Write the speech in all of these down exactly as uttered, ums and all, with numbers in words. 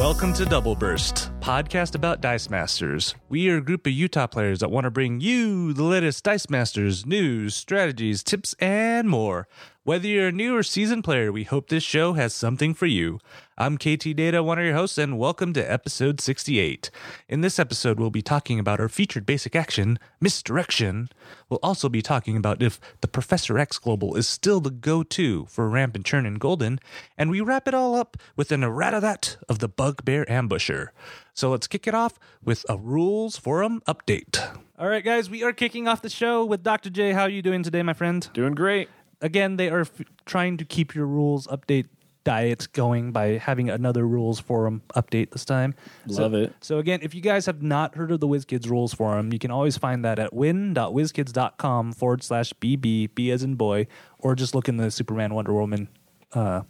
Welcome to Double Burst, podcast about Dice Masters. We are a group of Utah players that want to bring you the latest Dice Masters news, strategies, tips, and more. Whether you're a new or seasoned player, we hope this show has something for you. I'm K T Data, one of your hosts, and welcome to episode sixty-eight. In this episode, we'll be talking about our featured basic action, Misdirection. We'll also be talking about if the Professor X Global is still the go-to for Ramp and Churn and Golden, and we wrap it all up with an erratatat of the Bugbear Ambusher. So let's kick it off with a Rules Forum update. All right, guys, we are kicking off the show with Doctor J. How are you doing today, my friend? Doing great. Again, they are f- trying to keep your rules update diets going by having another rules forum update this time. Love so, it. So again, if you guys have not heard of the WizKids rules forum, you can always find that at win.wizkids.com forward slash BB, B as in boy, or just look in the Superman Wonder Woman uh,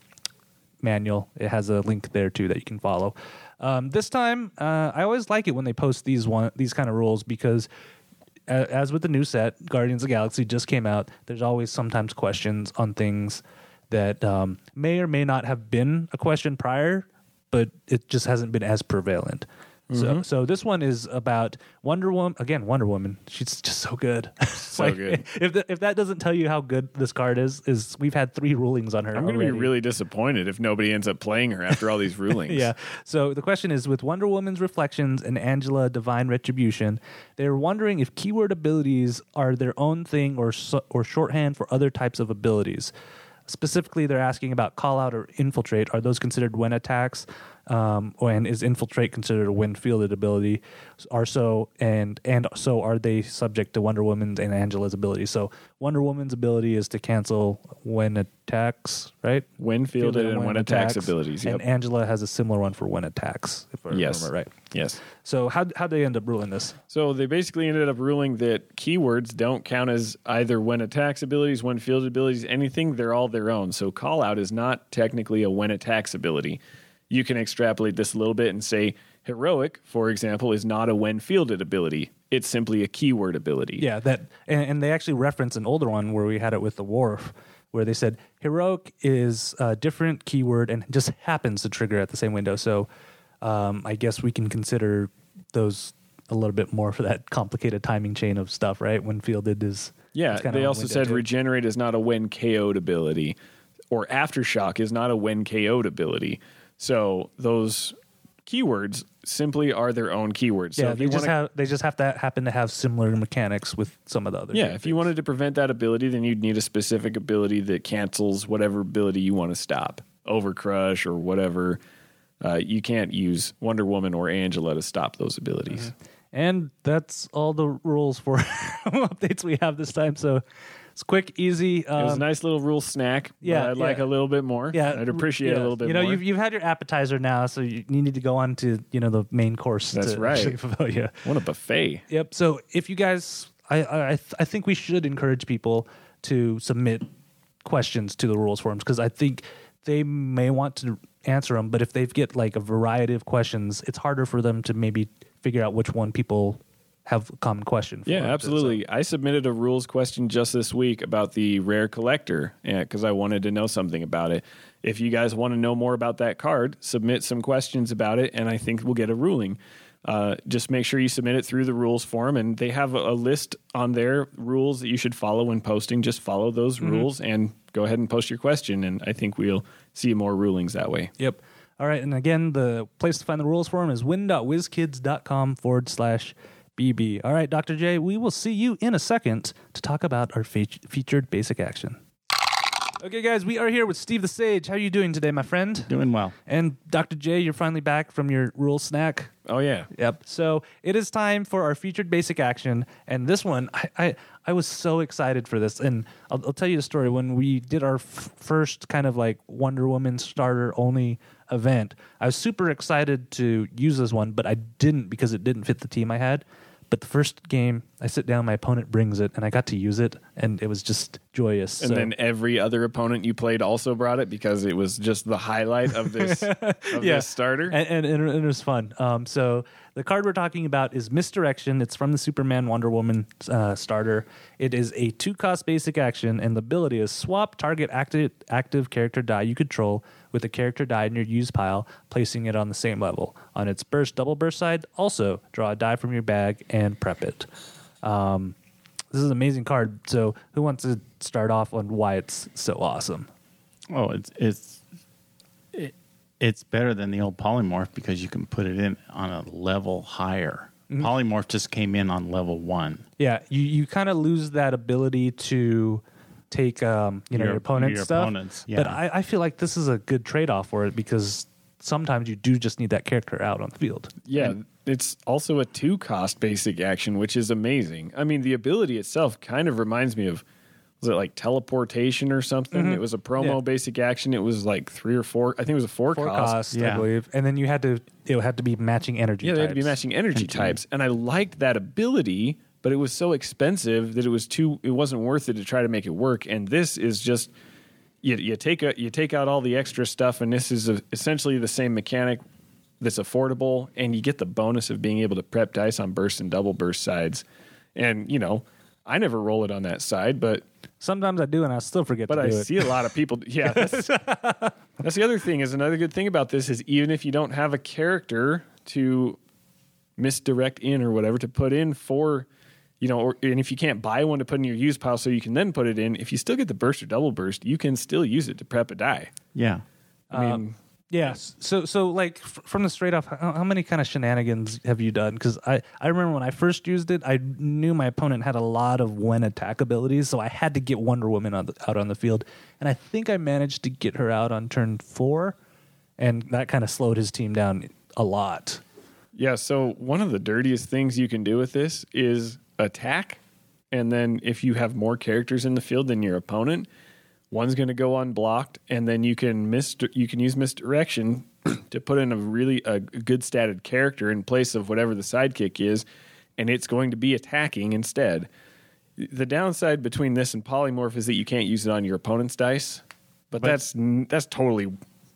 manual. It has a link there too that you can follow. Um, this time, uh, I always like it when they post these one these kind of rules because a- as with the new set, Guardians of the Galaxy just came out. There's always sometimes questions on things that um, may or may not have been a question prior, but it just hasn't been as prevalent. Mm-hmm. So, so this one is about Wonder Woman. Again, Wonder Woman. She's just so good. So like, good. If the, if that doesn't tell you how good this card is, is we've had three rulings on her. I'm going to be really disappointed if nobody ends up playing her after all these rulings. Yeah. So the question is, with Wonder Woman's Reflections and Angela Divine Retribution, they're wondering if keyword abilities are their own thing or or shorthand for other types of abilities. Specifically, they're asking about call out or infiltrate. Are those considered win attacks? Um, and is infiltrate considered a win fielded ability? Are so and and so are they subject to Wonder Woman's and Angela's ability? So Wonder Woman's ability is to cancel win attacks, right? Win fielded, fielded and win, win attacks, attacks abilities. Yep. And Angela has a similar one for win attacks. If I yes. remember right. Yes. So how how'd they end up ruling this? So they basically ended up ruling that keywords don't count as either win attacks abilities, win fielded abilities, anything. They're all their own. So call out is not technically a win attacks ability. You can extrapolate this a little bit and say heroic, for example, is not a when fielded ability. It's simply a keyword ability. Yeah, that, and, and they actually reference an older one where we had it with the Dwarf, where they said heroic is a different keyword and just happens to trigger at the same window. So um, I guess we can consider those a little bit more for that complicated timing chain of stuff, right? When fielded is... Yeah, they also said too. Regenerate is not a when K O'd ability, or aftershock is not a when K O'd ability. So those keywords simply are their own keywords. Yeah, so they, just have, they just have to happen to have similar mechanics with some of the other. Yeah, if things. You wanted to prevent that ability, then you'd need a specific ability that cancels whatever ability you want to stop. Overcrush or whatever. Uh, you can't use Wonder Woman or Angela to stop those abilities. Mm-hmm. And that's all the rules for updates we have this time, so... It's quick, easy. Um, it was a nice little rule snack. Yeah, but I'd yeah. like a little bit more. Yeah, I'd appreciate yeah. it a little bit more. You know, more. You've, you've had your appetizer now, so you need to go on to, you know, the main course. That's to right. actually fulfill you. What a buffet. Yep. So if you guys, I I, th- I think we should encourage people to submit questions to the rules forums because I think they may want to answer them, but if they get like a variety of questions, it's harder for them to maybe figure out which one people... have a common question. For yeah, absolutely. So. I submitted a rules question just this week about the rare collector because yeah, I wanted to know something about it. If you guys want to know more about that card, submit some questions about it, and I think we'll get a ruling. Uh, just make sure you submit it through the rules form, and they have a, a list on their rules that you should follow when posting. Just follow those mm-hmm. rules and go ahead and post your question, and I think we'll see more rulings that way. Yep. All right, and again, the place to find the rules form is win.wizkids.com forward slash B B. All right, Doctor J, we will see you in a second to talk about our fe- featured basic action. Okay, guys, we are here with Steve the Sage. How are you doing today, my friend? Doing well. And Doctor J, you're finally back from your rule snack. Oh, yeah. Yep. So it is time for our featured basic action. And this one, I I, I was so excited for this. And I'll, I'll tell you the story. When we did our f- first kind of like Wonder Woman starter only event, I was super excited to use this one, but I didn't because it didn't fit the team I had. But the first game I sit down, my opponent brings it, and I got to use it, and it was just joyous. And so. Then every other opponent you played also brought it because it was just the highlight of this, of yeah. this starter. And, and, and it was fun. Um, so the card we're talking about is Misdirection. It's from the Superman Wonder Woman uh, starter. It is a two-cost basic action, and the ability is swap target active, active character die you control with a character die in your use pile, placing it on the same level. On its burst, double burst side, also draw a die from your bag and prep it. Um, this is an amazing card. So who wants to start off on why it's so awesome? Oh, it's it's it, it's better than the old Polymorph because you can put it in on a level higher. Mm-hmm. Polymorph just came in on level one. Yeah, you, you kind of lose that ability to take um, you know your, your opponent's your stuff. Opponents, yeah. But I, I feel like this is a good trade-off for it because sometimes you do just need that character out on the field. Yeah, and it's also a two-cost basic action, which is amazing. I mean, the ability itself kind of reminds me of, was it like teleportation or something? Mm-hmm. It was a promo yeah. basic action. It was like three or four. I think it was a four-cost. Four cost, yeah. I believe. And then you had to, it had to be matching energy yeah, types. Yeah, they had to be matching energy and types. And I liked that ability, but it was so expensive that it was too, it wasn't worth it to try to make it work. And this is just... You you take a, you take out all the extra stuff, and this is a, essentially the same mechanic that's affordable, and you get the bonus of being able to prep dice on burst and double burst sides. And, you know, I never roll it on that side, but... Sometimes I do, and I still forget to do it. But I see a lot of people... Yeah, that's, that's the other thing, is another good thing about this is even if you don't have a character to misdirect in or whatever, to put in for... You know, or, and if you can't buy one to put in your use pile so you can then put it in, if you still get the burst or double burst, you can still use it to prep a die. Yeah. I um, mean, yeah. So, so like, f- from the straight off, how, how many kind of shenanigans have you done? Because I, I remember when I first used it, I knew my opponent had a lot of when attack abilities, so I had to get Wonder Woman on the, out on the field. And I think I managed to get her out on turn four, and that kind of slowed his team down a lot. Yeah, so one of the dirtiest things you can do with this is... attack, and then if you have more characters in the field than your opponent, one's going to go unblocked, and then you can mis- you can use misdirection to put in a really a good statted character in place of whatever the sidekick is, and it's going to be attacking instead. The downside between this and Polymorph is that you can't use it on your opponent's dice, but, but that's that's totally...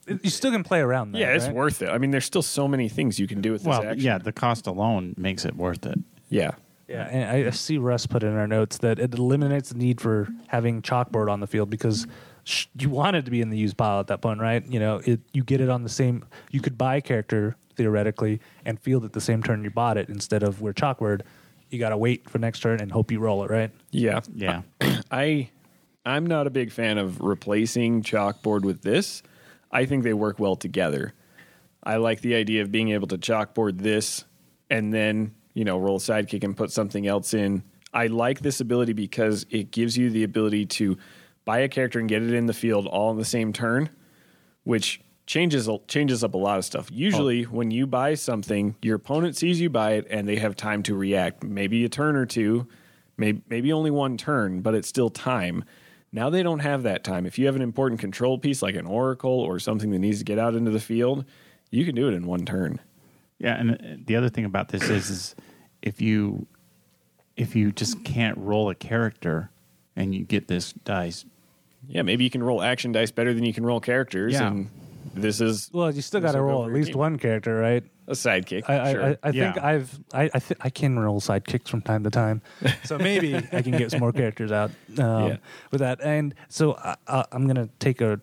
You still can play around that. Yeah, it's right? worth it. I mean, there's still so many things you can do with this well, action. Yeah, the cost alone makes it worth it. Yeah. Yeah, and I see Russ put in our notes that it eliminates the need for having chalkboard on the field because sh- you want it to be in the use pile at that point, right? You know, it you get it on the same. You could buy a character theoretically and field it the same turn you bought it instead of where chalkboard, you got to wait for next turn and hope you roll it, right? Yeah, yeah. I I'm not a big fan of replacing chalkboard with this. I think they work well together. I like the idea of being able to chalkboard this and then, you know, roll a sidekick and put something else in. I like this ability because it gives you the ability to buy a character and get it in the field all in the same turn, which changes changes up a lot of stuff. Usually, oh. when you buy something, your opponent sees you buy it and they have time to react. Maybe a turn or two, maybe, maybe only one turn, but it's still time. Now they don't have that time. If you have an important control piece like an Oracle or something that needs to get out into the field, you can do it in one turn. Yeah, and the other thing about this is, is if you if you just can't roll a character and you get this dice, yeah, maybe you can roll action dice better than you can roll characters. Yeah. And this is well, you still got to roll at least game. one character, right? A sidekick. I, sure. I, I, I yeah. think I've I I, th- I can roll sidekicks from time to time, so maybe I can get some more characters out um, yeah. with that. And so I, I, I'm gonna take a.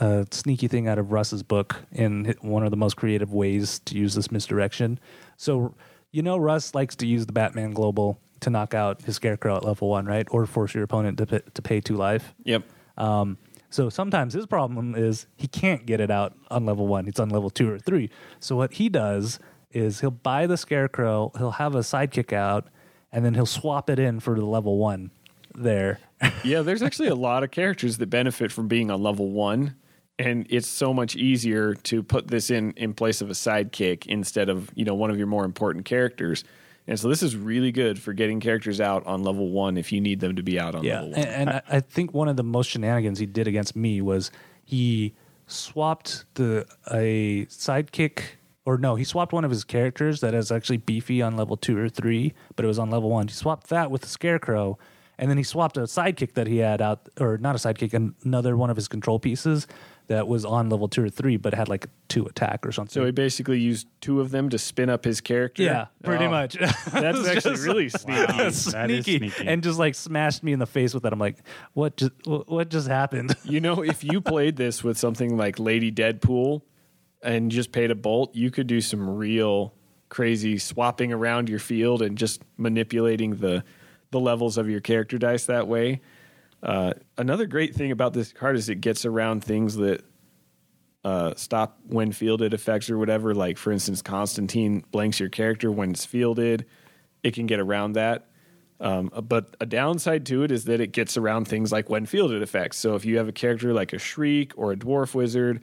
a sneaky thing out of Russ's book in one of the most creative ways to use this misdirection. So, you know, Russ likes to use the Batman Global to knock out his Scarecrow at level one, right? Or force your opponent to pay, to pay two life. Yep. Um, so sometimes his problem is he can't get it out on level one. It's on level two or three. So what he does is he'll buy the Scarecrow, he'll have a sidekick out, and then he'll swap it in for the level one there. Yeah, there's actually a lot of characters that benefit from being on level one, and it's so much easier to put this in in place of a sidekick instead of, you know, one of your more important characters. And so this is really good for getting characters out on level one if you need them to be out on yeah, level one. And, and I, I think one of the most shenanigans he did against me was he swapped the a sidekick Or no, he swapped one of his characters that is actually beefy on level two or three, but it was on level one. He swapped that with the Scarecrow, and then he swapped a sidekick that he had out, or not a sidekick, another one of his control pieces that was on level two or three, but had like two attack or something. So he basically used two of them to spin up his character? Yeah, pretty oh. much. That's actually just, really sneaky. Wow, that sneaky. Is sneaky. And just like smashed me in the face with that. I'm like, what just, what just happened? You know, if you played this with something like Lady Deadpool, and just paid a bolt, you could do some real crazy swapping around your field and just manipulating the the levels of your character dice that way. Uh, another great thing about this card is it gets around things that uh, stop when fielded effects or whatever. Like, for instance, Constantine blanks your character when it's fielded. It can get around that. Um, but a downside to it is that it gets around things like when fielded effects. So if you have a character like a Shriek or a Dwarf Wizard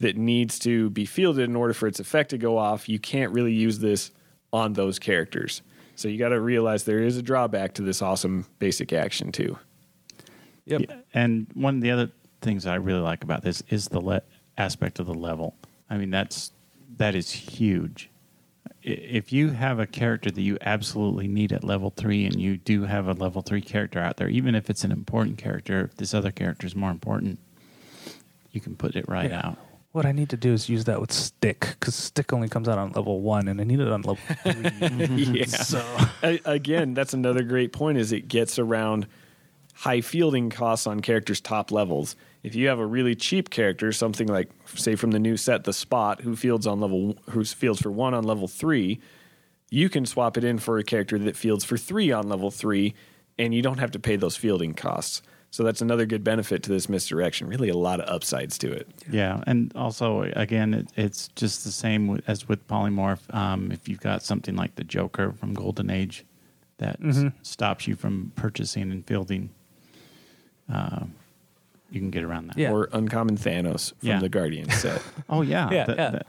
that needs to be fielded in order for its effect to go off, you can't really use this on those characters. So you got to realize there is a drawback to this awesome basic action too. Yep. Yeah. And one of the other things I really like about this is the le- aspect of the level. I mean, that's that is huge. If you have a character that you absolutely need at level three, and you do have a level three character out there, even if it's an important character, if this other character is more important, you can put it right yeah. out. What I need to do is use that with Stick, because Stick only comes out on level one, and I need it on level three. yeah. So I, again, that's another great point: is it gets around high fielding costs on characters' top levels. If you have a really cheap character, something like, say, from the new set, the Spot, who fields on level, who fields for one on level three, you can swap it in for a character that fields for three on level three, and you don't have to pay those fielding costs. So that's another good benefit to this misdirection. Really a lot of upsides to it. Yeah, and also, again, it, it's just the same as with Polymorph. Um, if you've got something like the Joker from Golden Age that mm-hmm. s- stops you from purchasing and fielding, uh, you can get around that. Yeah. Or Uncommon Thanos from yeah. the Guardians set. oh, yeah. yeah, the, yeah.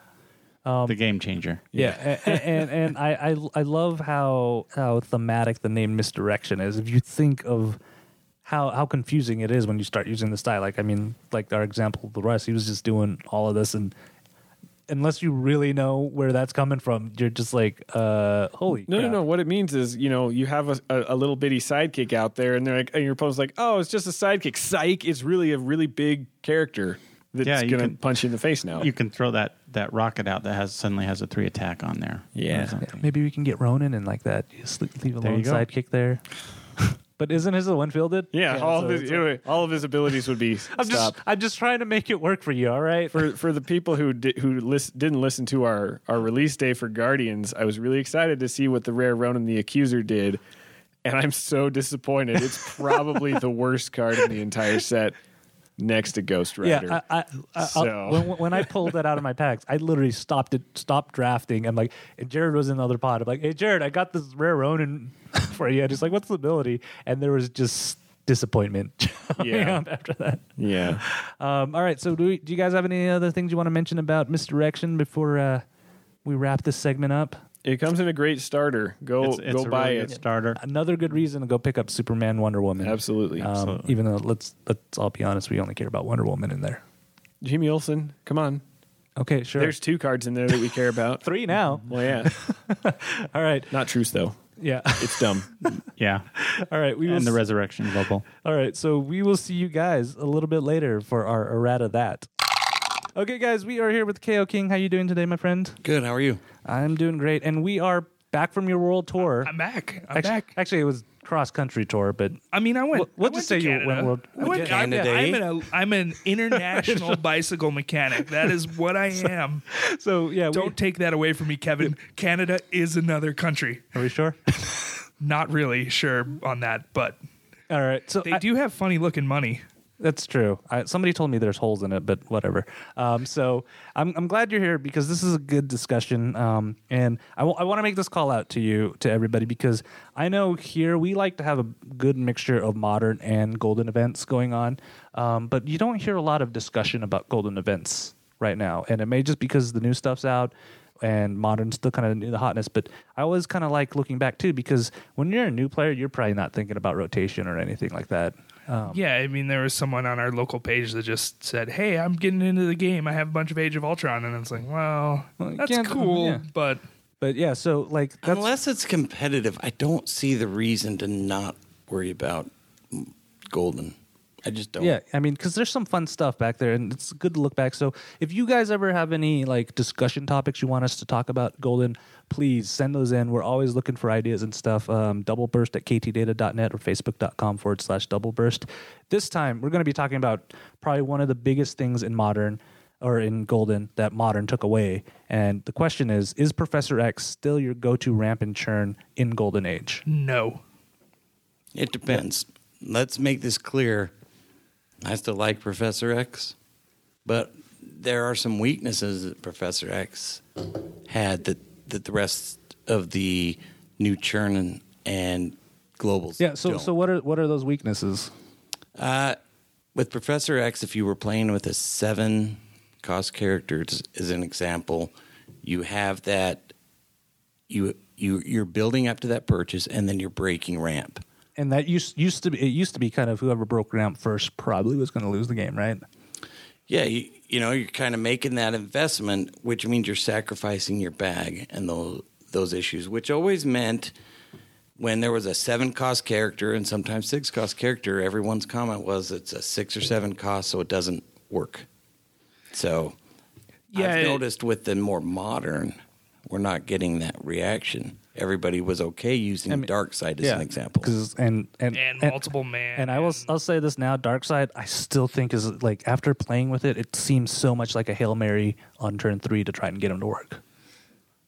The, Um, the game changer. Yeah. and and, and I, I I love how how thematic the name Misdirection is. If you think of how how confusing it is when you start using the style. Like, I mean, like our example, the Russ, he was just doing all of this, and unless you really know where that's coming from, you're just like, uh, holy No, crap. no, no. What it means is, you know, you have a, a, a little bitty sidekick out there, and they're like, and your opponent's like, oh, it's just a sidekick. Psych, it's really a really big character that's yeah, going to punch you in the face now. You can throw that, that rocket out that has suddenly has a three attack on there. Yeah. yeah. Maybe we can get Ronan and like that. Just leave a little sidekick there. But isn't his the one fielded? Yeah, yeah all, so of his, anyway, all of his abilities would be I'm stopped. Just, I'm just trying to make it work for you, all right? For for the people who di- who list, didn't listen to our, our release day for Guardians, I was really excited to see what the rare Ronan the Accuser did, and I'm so disappointed. It's probably the worst card in the entire set next to Ghost Rider. Yeah, I, I, I, so. when, when I pulled that out of my packs, I literally stopped it, stopped drafting. I'm like, and Jared was in the other pod. I'm like, hey, Jared, I got this rare Ronan for you. Just like, what's the ability? And there was just disappointment yeah. after that. Yeah. Um, all right. So, do, we, do you guys have any other things you want to mention about Misdirection before uh, we wrap this segment up? It comes in a great starter. Go it's, it's go a buy really it. Good starter. Another good reason to go pick up Superman Wonder Woman. Absolutely. Um, Absolutely. Even though let's let's all be honest, we only care about Wonder Woman in there. Jimmy Olsen, come on. Okay, sure. There's two cards in there that we care about. Three now. Well, yeah. all right. Not Truce though. Yeah. It's dumb. yeah. All right. We will and the s- resurrection bubble. All right. So we will see you guys a little bit later for our errata that. Okay, guys, we are here with K O King. How you doing today, my friend? Good. How are you? I'm doing great, and we are back from your world tour. I'm back. I'm actually, back. Actually, it was cross country tour, but I mean, I went. We'll, we'll I just went say you went world. I went to Canada. I'm, I'm, an, I'm an international bicycle mechanic. That is what I am. So, so yeah, don't we, take that away from me, Kevin. Yeah. Canada is another country. Are we sure? Not really sure on that, but all right. So they I, do have funny looking money. That's true. I, somebody told me there's holes in it, but whatever. Um, so I'm, I'm glad you're here because this is a good discussion. Um, and I, w- I want to make this call out to you, to everybody, because I know here we like to have a good mixture of modern and golden events going on. Um, but you don't hear a lot of discussion about golden events right now. And it may just because the new stuff's out and modern's still kind of new, the hotness. But I always kind of like looking back, too, because when you're a new player, you're probably not thinking about rotation or anything like that. Um, yeah, I mean, there was someone on our local page that just said, hey, I'm getting into the game. I have a bunch of Age of Ultron. And it's like, well, well that's cool, yeah. but... But yeah, so like... That's, unless it's competitive, I don't see the reason to not worry about Golden. I just don't. Yeah, I mean, because there's some fun stuff back there, and it's good to look back. So if you guys ever have any like discussion topics you want us to talk about Golden, please send those in. We're always looking for ideas and stuff. Um, double burst at k t data dot net or facebook.com forward slash double burst. This time, we're going to be talking about probably one of the biggest things in modern or in Golden that modern took away. And the question is, is Professor X still your go-to ramp and churn in Golden Age? No. It depends. Yeah. Let's make this clear. I still like Professor X, but there are some weaknesses that Professor X had that, that the rest of the new churn and, and globals yeah, so, don't. So what are what are those weaknesses? Uh, with Professor X, if you were playing with a seven-cost character, as an example, you have that, you, you, you're building up to that purchase, and then you're breaking ramp. And that used used to be it used to be kind of whoever broke ramp first probably was going to lose the game, right? Yeah, you, you know, you're kind of making that investment, which means you're sacrificing your bag and those those issues, which always meant when there was a seven cost character and sometimes six cost character, everyone's comment was it's a six or seven cost, so it doesn't work. So yeah, I've it, noticed with the more modern, we're not getting that reaction. Everybody was okay using I mean, Darkseid as yeah, an example, and and, and multiple and, man. And I will, I'll say this now: Darkseid, I still think is like after playing with it, it seems so much like a Hail Mary on turn three to try and get him to work.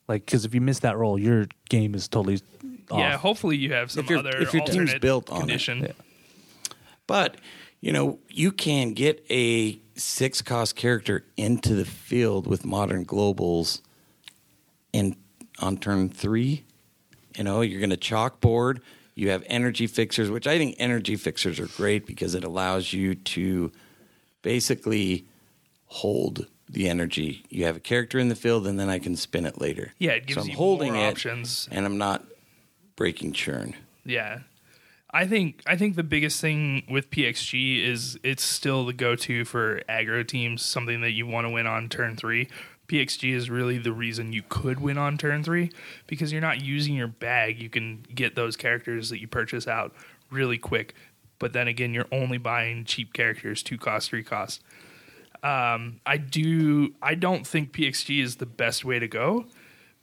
Like, because if you miss that roll, your game is totally off. Yeah, hopefully you have some if other if your team's built on condition. It. Yeah. But you know, you can get a six cost character into the field with modern globals, and on turn three. You know, you're going to chalkboard. You have energy fixers, which I think energy fixers are great because it allows you to basically hold the energy. You have a character in the field, and then I can spin it later. Yeah, it gives so I'm you holding more options, it, and I'm not breaking churn. Yeah, I think I think the biggest thing with P X G is it's still the go-to for aggro teams. Something that you want to win on turn three. P X G is really the reason you could win on turn three because you're not using your bag. You can get those characters that you purchase out really quick. But then again, you're only buying cheap characters, two cost, three cost. Um, I do. I don't think P X G is the best way to go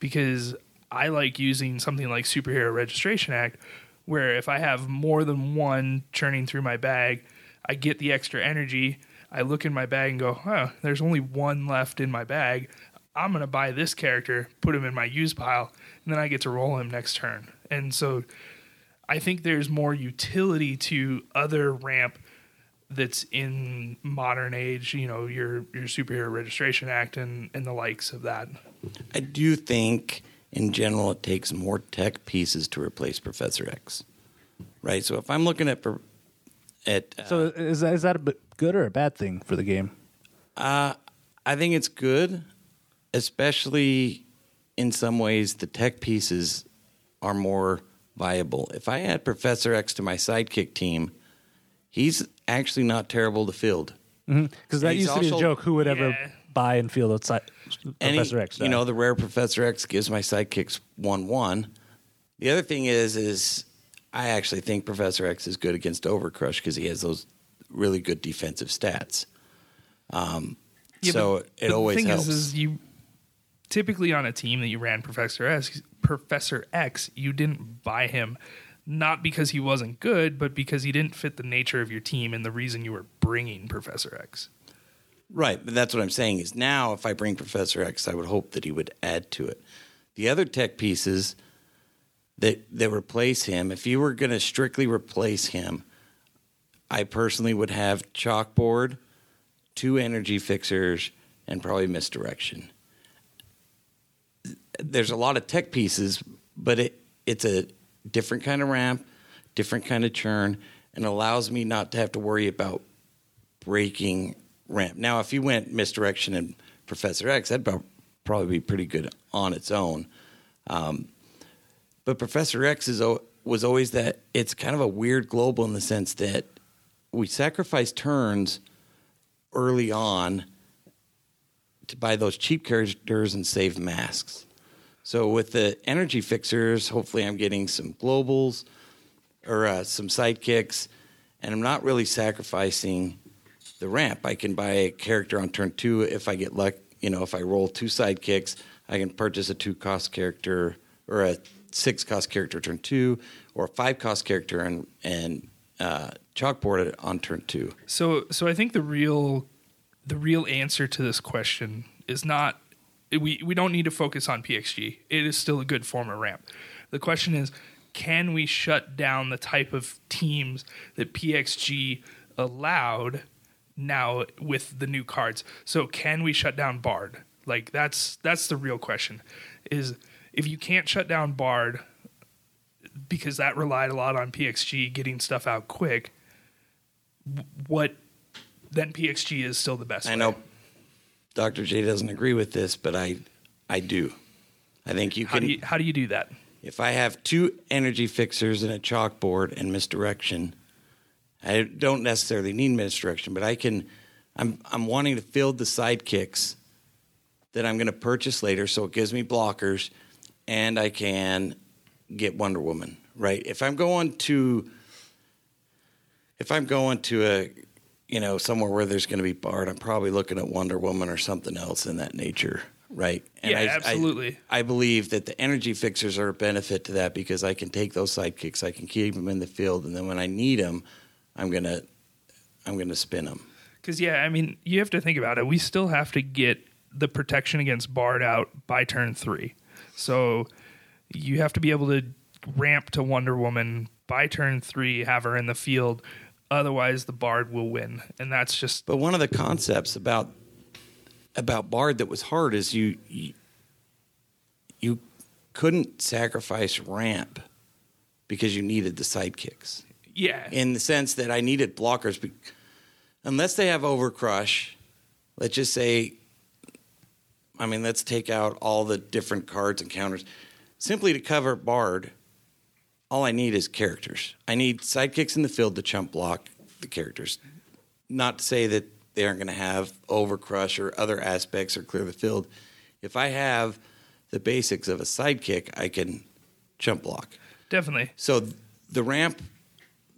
because I like using something like Superhero Registration Act, where if I have more than one churning through my bag, I get the extra energy. I look in my bag and go, huh, there's only one left in my bag. I'm going to buy this character, put him in my use pile, and then I get to roll him next turn. And so I think there's more utility to other ramp that's in modern age, you know, your your Superhero Registration Act and, and the likes of that. I do think, in general, it takes more tech pieces to replace Professor X, right? So if I'm looking at... at uh, so is that, is that a bit... good or a bad thing for the game? Uh, I think it's good, especially in some ways the tech pieces are more viable. If I add Professor X to my sidekick team, he's actually not terrible to field. Because mm-hmm. that used to be a joke. Who would ever yeah. buy and field outside Professor X? Style. You know, the rare Professor X gives my sidekicks one one. The other thing is, is I actually think Professor X is good against Overcrush because he has those really good defensive stats. Um, yeah, so but, it but always the thing helps. Is, is you typically on a team that you ran Professor X, Professor X, you didn't buy him not because he wasn't good, but because he didn't fit the nature of your team and the reason you were bringing Professor X. Right, but that's what I'm saying is now if I bring Professor X, I would hope that he would add to it. The other tech pieces that that replace him, if you were going to strictly replace him, I personally would have chalkboard, two energy fixers, and probably misdirection. There's a lot of tech pieces, but it, it's a different kind of ramp, different kind of churn, and allows me not to have to worry about breaking ramp. Now, if you went misdirection and Professor X, that'd probably be pretty good on its own. Um, but Professor X is was always that, it's kind of a weird global in the sense that we sacrifice turns early on to buy those cheap characters and save masks. So with the energy fixers, hopefully I'm getting some globals or uh, some sidekicks, and I'm not really sacrificing the ramp. I can buy a character on turn two if I get luck. You know, if I roll two sidekicks, I can purchase a two-cost character or a six-cost character turn two or a five-cost character and, and uh, chalkboard it on turn two. So so I think the real the real answer to this question is not we, – we don't need to focus on P X G. It is still a good form of ramp. The question is, can we shut down the type of teams that P X G allowed – now with the new cards? So can we shut down Bard? Like that's that's the real question, is if you can't shut down Bard because that relied a lot on P X G getting stuff out quick, what then? P X G is still the best. I way. know Doctor J doesn't agree with this, but I I do. I think you can. How do you, how do you do that? If I have two energy fixers and a chalkboard and misdirection, I don't necessarily need misdirection, but I can. I'm I'm wanting to field the sidekicks that I'm going to purchase later, so it gives me blockers, and I can get Wonder Woman. Right? If I'm going to, if I'm going to a, you know, somewhere where there's going to be Bard, I'm probably looking at Wonder Woman or something else in that nature. Right? And yeah, I, absolutely. I, I believe that the energy fixers are a benefit to that because I can take those sidekicks, I can keep them in the field, and then when I need them, I'm gonna, I'm gonna spin them. Because yeah, I mean, you have to think about it. We still have to get the protection against Bard out by turn three, so you have to be able to ramp to Wonder Woman by turn three, have her in the field. Otherwise, the Bard will win, and that's just. But one of the concepts about about Bard that was hard is you you, you couldn't sacrifice ramp because you needed the sidekicks. Yeah. In the sense that I needed blockers. Be- unless they have overcrush, let's just say, I mean, let's take out all the different cards and counters. Simply to cover Bard, all I need is characters. I need sidekicks in the field to chump block the characters. Not to say that they aren't going to have overcrush or other aspects or clear the field. If I have the basics of a sidekick, I can chump block. Definitely. So th- the ramp...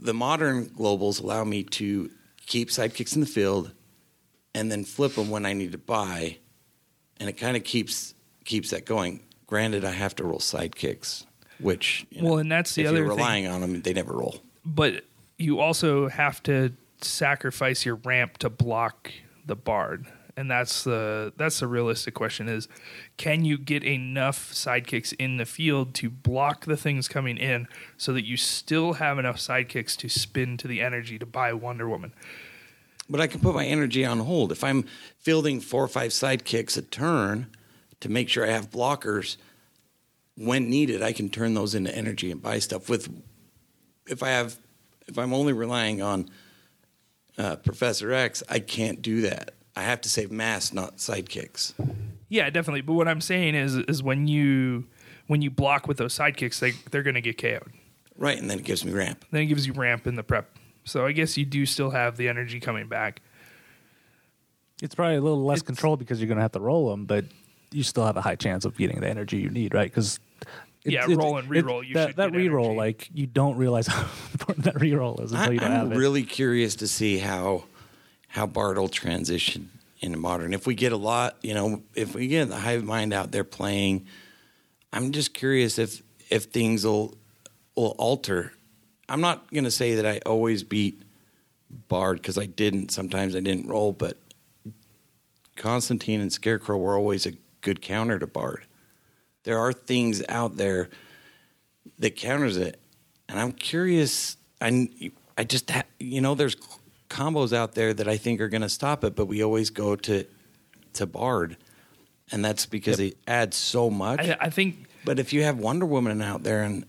The modern globals allow me to keep sidekicks in the field and then flip them when I need to buy, and it kind of keeps keeps that going. Granted, I have to roll sidekicks, which you well, know, and that's the if other you're relying thing. On them, they never roll. But you also have to sacrifice your ramp to block the Bard, and that's the that's the realistic question: is can you get enough sidekicks in the field to block the things coming in, so that you still have enough sidekicks to spin to the energy to buy Wonder Woman? But I can put my energy on hold if I'm fielding four or five sidekicks a turn to make sure I have blockers when needed. I can turn those into energy and buy stuff with. If I have, if I'm only relying on uh, Professor X, I can't do that. I have to save mass, not sidekicks. Yeah, definitely. But what I'm saying is, is when you when you block with those sidekicks, they they're going to get K O'd. Right, and then it gives me ramp. Then it gives you ramp in the prep. So I guess you do still have the energy coming back. It's probably a little less it's, control because you're going to have to roll them, but you still have a high chance of getting the energy you need, right? Because yeah, it, roll and reroll. It, you that should that reroll, energy. Like you don't realize how important that reroll is until I, you don't I'm have it. I'm really curious to see how. How Bard will transition into modern. If we get a lot, you know, if we get the hive mind out there playing, I'm just curious if if things will will alter. I'm not going to say that I always beat Bard because I didn't. Sometimes I didn't roll, but Constantine and Scarecrow were always a good counter to Bard. There are things out there that counters it, and I'm curious. I I just ha- you know there's. combos out there that I think are going to stop it, but we always go to to Bard, and that's because yep. it adds so much. I, I think. But if you have Wonder Woman out there, and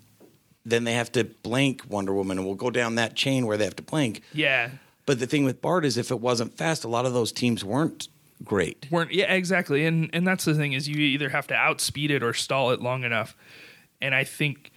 then they have to blank Wonder Woman, and we'll go down that chain where they have to blank. Yeah. But the thing with Bard is, if it wasn't fast, a lot of those teams weren't great. Weren't yeah exactly, and and that's the thing is you either have to outspeed it or stall it long enough, and I think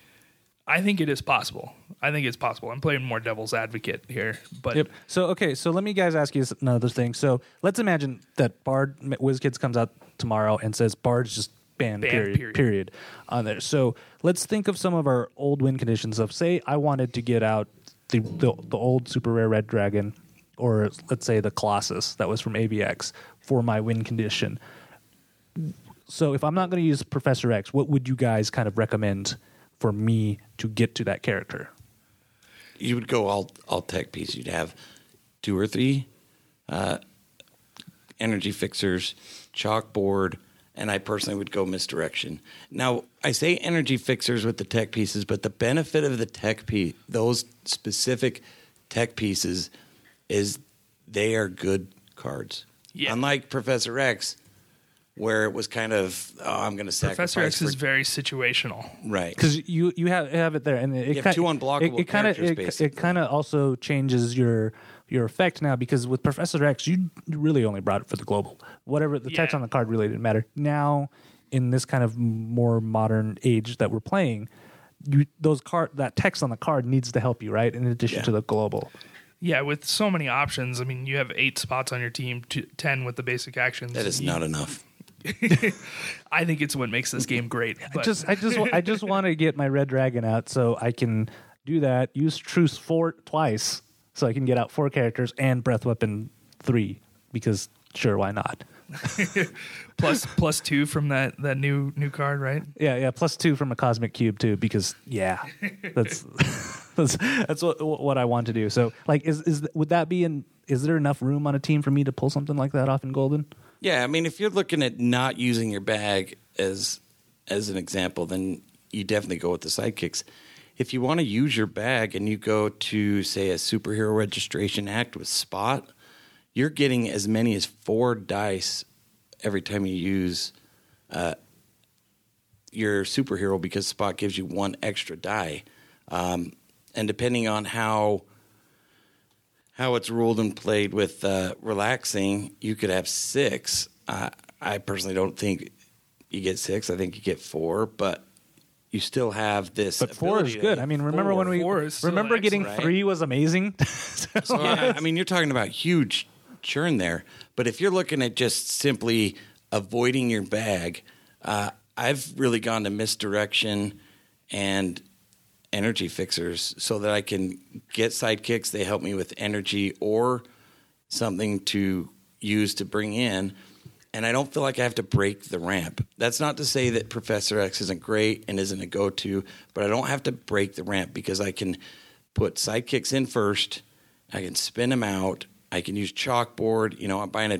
I think it is possible. I think it's possible. I'm playing more devil's advocate here, but yep. So okay, so let me guys ask you another thing. So let's imagine that Bard WizKids comes out tomorrow and says Bard's just banned. Banned period, period. Period. On there. So let's think of some of our old win conditions. Of say, I wanted to get out the the, the old super rare Red Dragon, or let's say the Colossus that was from A V X for my win condition. So if I'm not going to use Professor X, what would you guys kind of recommend for me to get to that character? You would go all all tech piece. You'd have two or three uh, energy fixers, chalkboard, and I personally would go misdirection. Now, I say energy fixers with the tech pieces, but the benefit of the tech piece, those specific tech pieces, is they are good cards. Yeah. Unlike Professor X, where it was kind of, oh, I'm going to sacrifice. Professor X is very situational. Right. Because you, you have have it there. And it, you it have kinda, two unblockable it, it characters, kinda, it, basically. It kind of also changes your your effect now, because with Professor X, you really only brought it for the global. Whatever, the yeah. text on the card really didn't matter. Now, in this kind of more modern age that we're playing, you those card that text on the card needs to help you, right, in addition yeah. to the global. Yeah, with so many options. I mean, you have eight spots on your team, two, ten with the basic actions. That is you, not enough. I think it's what makes this game great. I just, I just, I just want to get my Red Dragon out so I can do that. Use Truce four twice so I can get out four characters and Breath Weapon three because sure, why not? plus, plus two from that, that new new card, right? Yeah, yeah. Plus two from a Cosmic Cube too, because yeah, that's that's that's what what I want to do. So like, is is would that be in? Is there enough room on a team for me to pull something like that off in Golden? Yeah, I mean, if you're looking at not using your bag as as an example, then you definitely go with the sidekicks. If you want to use your bag and you go to, say, a Superhero Registration Act with Spot, you're getting as many as four dice every time you use uh, your superhero because Spot gives you one extra die. Um, and depending on how... how it's ruled and played with uh, relaxing, you could have six. Uh, I personally don't think you get six. I think you get four, but you still have this. But four is good. I mean, remember four, when we remember getting right? three was amazing. so, so, yeah, I mean, you're talking about huge churn there. But if you're looking at just simply avoiding your bag, uh, I've really gone to misdirection and energy fixers so that I can get sidekicks. They help me with energy or something to use to bring in. And I don't feel like I have to break the ramp. That's not to say that Professor X isn't great and isn't a go-to, but I don't have to break the ramp because I can put sidekicks in first. I can spin them out. I can use chalkboard. You know, I'm buying a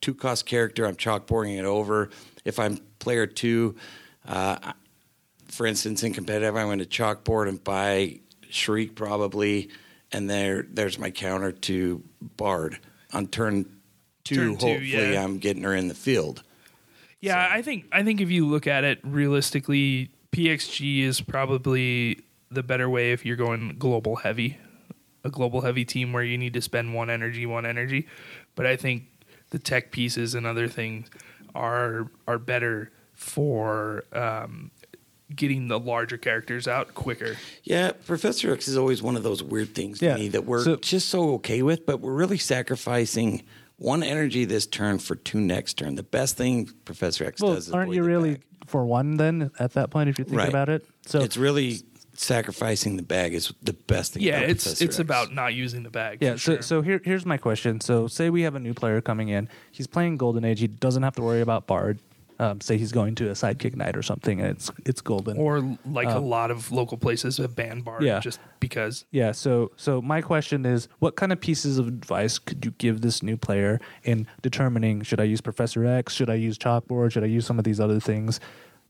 two-cost character. I'm chalkboarding it over. If I'm player two, uh, for instance, in competitive, I went to chalkboard and buy Shriek probably, and there, there's my counter to Bard. On turn two, turn hopefully two, yeah. I'm getting her in the field. Yeah, so. I think I think if you look at it realistically, P X G is probably the better way if you're going global heavy, a global heavy team where you need to spend one energy, one energy. But I think the tech pieces and other things are are better for... Um, getting the larger characters out quicker. Yeah, Professor X is always one of those weird things to yeah. me that we're so, just so okay with, but we're really sacrificing one energy this turn for two next turn. The best thing Professor X well, does is aren't you really bag. For one then at that point if you think right. about it? So it's really sacrificing the bag is the best thing. Yeah, about it's Professor it's X. about not using the bag. Yeah, so sure. so here here's my question. So say we have a new player coming in. He's playing Golden Age. He doesn't have to worry about Bard. Um, say he's going to a sidekick night or something, and it's it's Golden. Or like um, a lot of local places have banned Bard yeah. just because. Yeah, so so my question is, what kind of pieces of advice could you give this new player in determining, should I use Professor X, should I use Chalkboard, should I use some of these other things?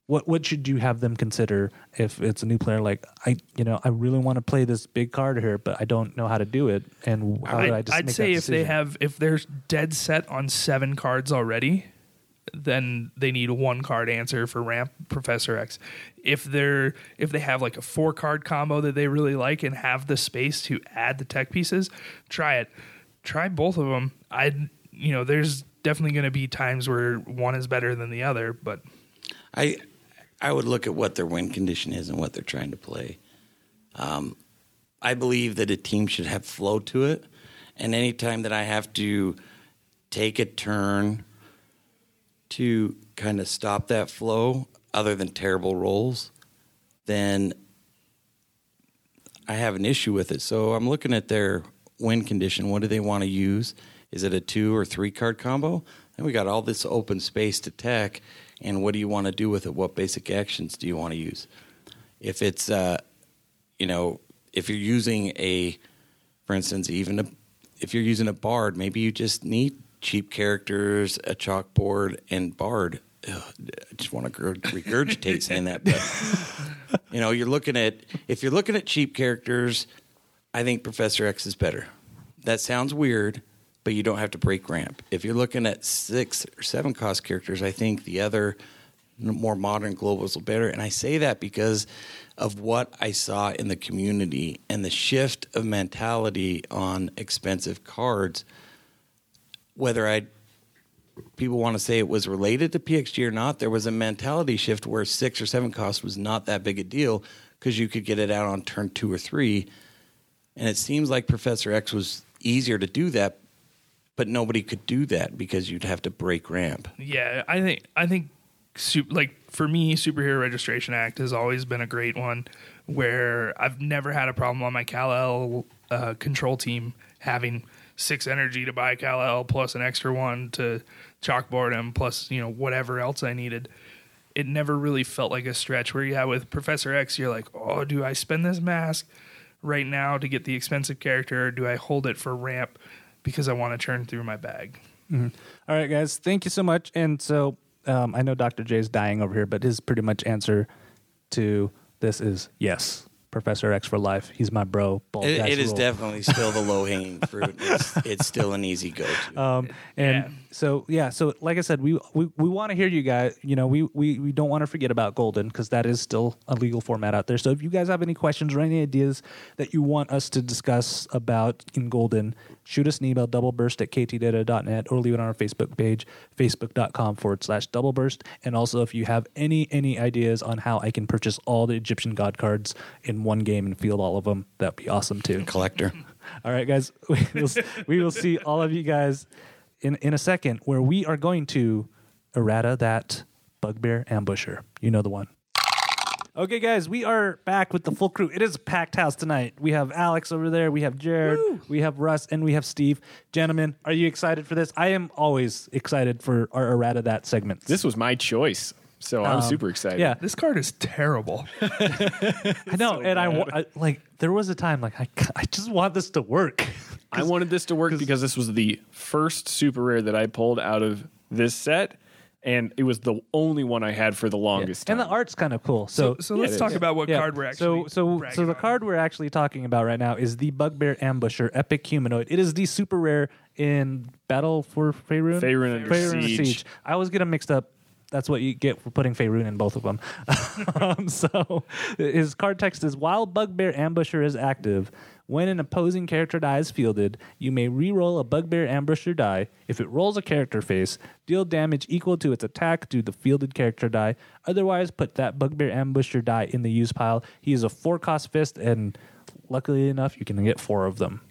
What what should you have them consider if it's a new player? Like I, you know, I really want to play this big card here, but I don't know how to do it. And how I, do I just I'd make say that if they have if they're dead set on seven cards already, then they need a one card answer for ramp Professor X. If they're if they have like a four card combo that they really like and have the space to add the tech pieces, try it. Try both of them. I you know there's definitely going to be times where one is better than the other, but I I would look at what their win condition is and what they're trying to play. Um, I believe that a team should have flow to it, and any time that I have to take a turn to kind of stop that flow, other than terrible rolls, then I have an issue with it. So I'm looking at their win condition. What do they want to use? Is it a two or three card combo? And we got all this open space to tech, and what do you want to do with it? What basic actions do you want to use? If it's, uh, you know, if you're using a, for instance, even a, if you're using a bard, maybe you just need cheap characters, a chalkboard, and bard. Ugh, I just want to regurgitate saying that. But, you know, you're looking at, if you're looking at cheap characters, I think Professor X is better. That sounds weird, but you don't have to break ramp. If you're looking at six or seven cost characters, I think the other more modern globals are better. And I say that because of what I saw in the community and the shift of mentality on expensive cards, whether I people want to say it was related to P X G or not, there was a mentality shift where six or seven cost was not that big a deal because you could get it out on turn two or three. And it seems like Professor X was easier to do that, but nobody could do that because you'd have to break ramp. Yeah, I think I think like for me, Superhero Registration Act has always been a great one where I've never had a problem on my Kal-El uh, control team having six energy to buy Kal-El plus an extra one to chalkboard him plus, you know, whatever else I needed. It never really felt like a stretch where, yeah, with Professor X, you're like, oh, do I spend this mask right now to get the expensive character or do I hold it for ramp because I want to turn through my bag? Mm-hmm. All right, guys. Thank you so much. And so um, I know Doctor J's dying over here, but his pretty much answer to this is yes. Professor X for life. He's my bro. Bald it it is rule. Definitely still the low-hanging fruit. It's, it's still an easy go-to. Um, and yeah. so, yeah, so like I said, we we, we want to hear you guys. You know, we, we, we don't want to forget about Golden because that is still a legal format out there. So if you guys have any questions or any ideas that you want us to discuss about in Golden, shoot us an email, doubleburst at k t data dot net, or leave it on our Facebook page, facebook.com forward slash doubleburst. And also if you have any any ideas on how I can purchase all the Egyptian God cards in one game and field all of them, that'd be awesome too. Collector. All right, guys, we will, we will see all of you guys in, in a second where we are going to errata that Bugbear Ambusher. You know the one. Okay, guys, we are back with the full crew. It is a packed house tonight. We have Alex over there. We have Jared. Woo! We have Russ, and we have Steve. Gentlemen, are you excited for this? I am always excited for our errata that segment. This was my choice. So um, I'm super excited. Yeah, this card is terrible. I know, so and I, I like. There was a time like I, I just want this to work. I wanted this to work because this was the first super rare that I pulled out of this set, and it was the only one I had for the longest yeah. time. And the art's kind of cool. So, so, so yeah, let's talk is. about what yeah. card we're actually. So, so, so the on. card we're actually talking about right now is the Bugbear Ambusher, Epic Humanoid. It is the super rare in Battle for Faerun. Faerun under, Faerun under siege. siege. I always get them mixed up. That's what you get for putting Faerun in both of them. um, so his card text is, while Bugbear Ambusher is active, when an opposing character die is fielded, you may re-roll a Bugbear Ambusher die. If it rolls a character face, deal damage equal to its attack to the fielded character die. Otherwise, put that Bugbear Ambusher die in the use pile. He is a four-cost fist, and luckily enough, you can get four of them.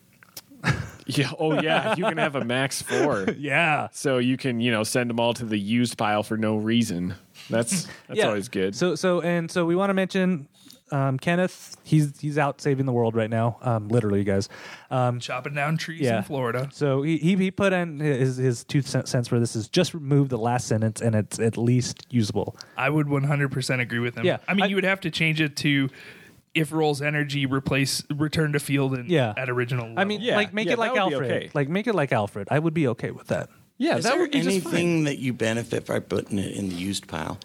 Yeah. Oh, yeah. You can have a max four. Yeah. So you can, you know, send them all to the used pile for no reason. That's that's yeah. always good. So so and so we want to mention um, Kenneth. He's he's out saving the world right now. Um, literally, you guys. Um, Chopping down trees yeah. in Florida. So he, he he put in his his two cents for this is just remove the last sentence and it's at least usable. I would one hundred percent agree with him. Yeah. I mean, I, you would have to change it to, if rolls energy, replace return to field and yeah. at original level. I mean, yeah. like make yeah, it like Alfred. Okay. Like make it like Alfred. I would be okay with that. Yeah, is that there would be anything just fine. That you benefit by putting it in the used pile?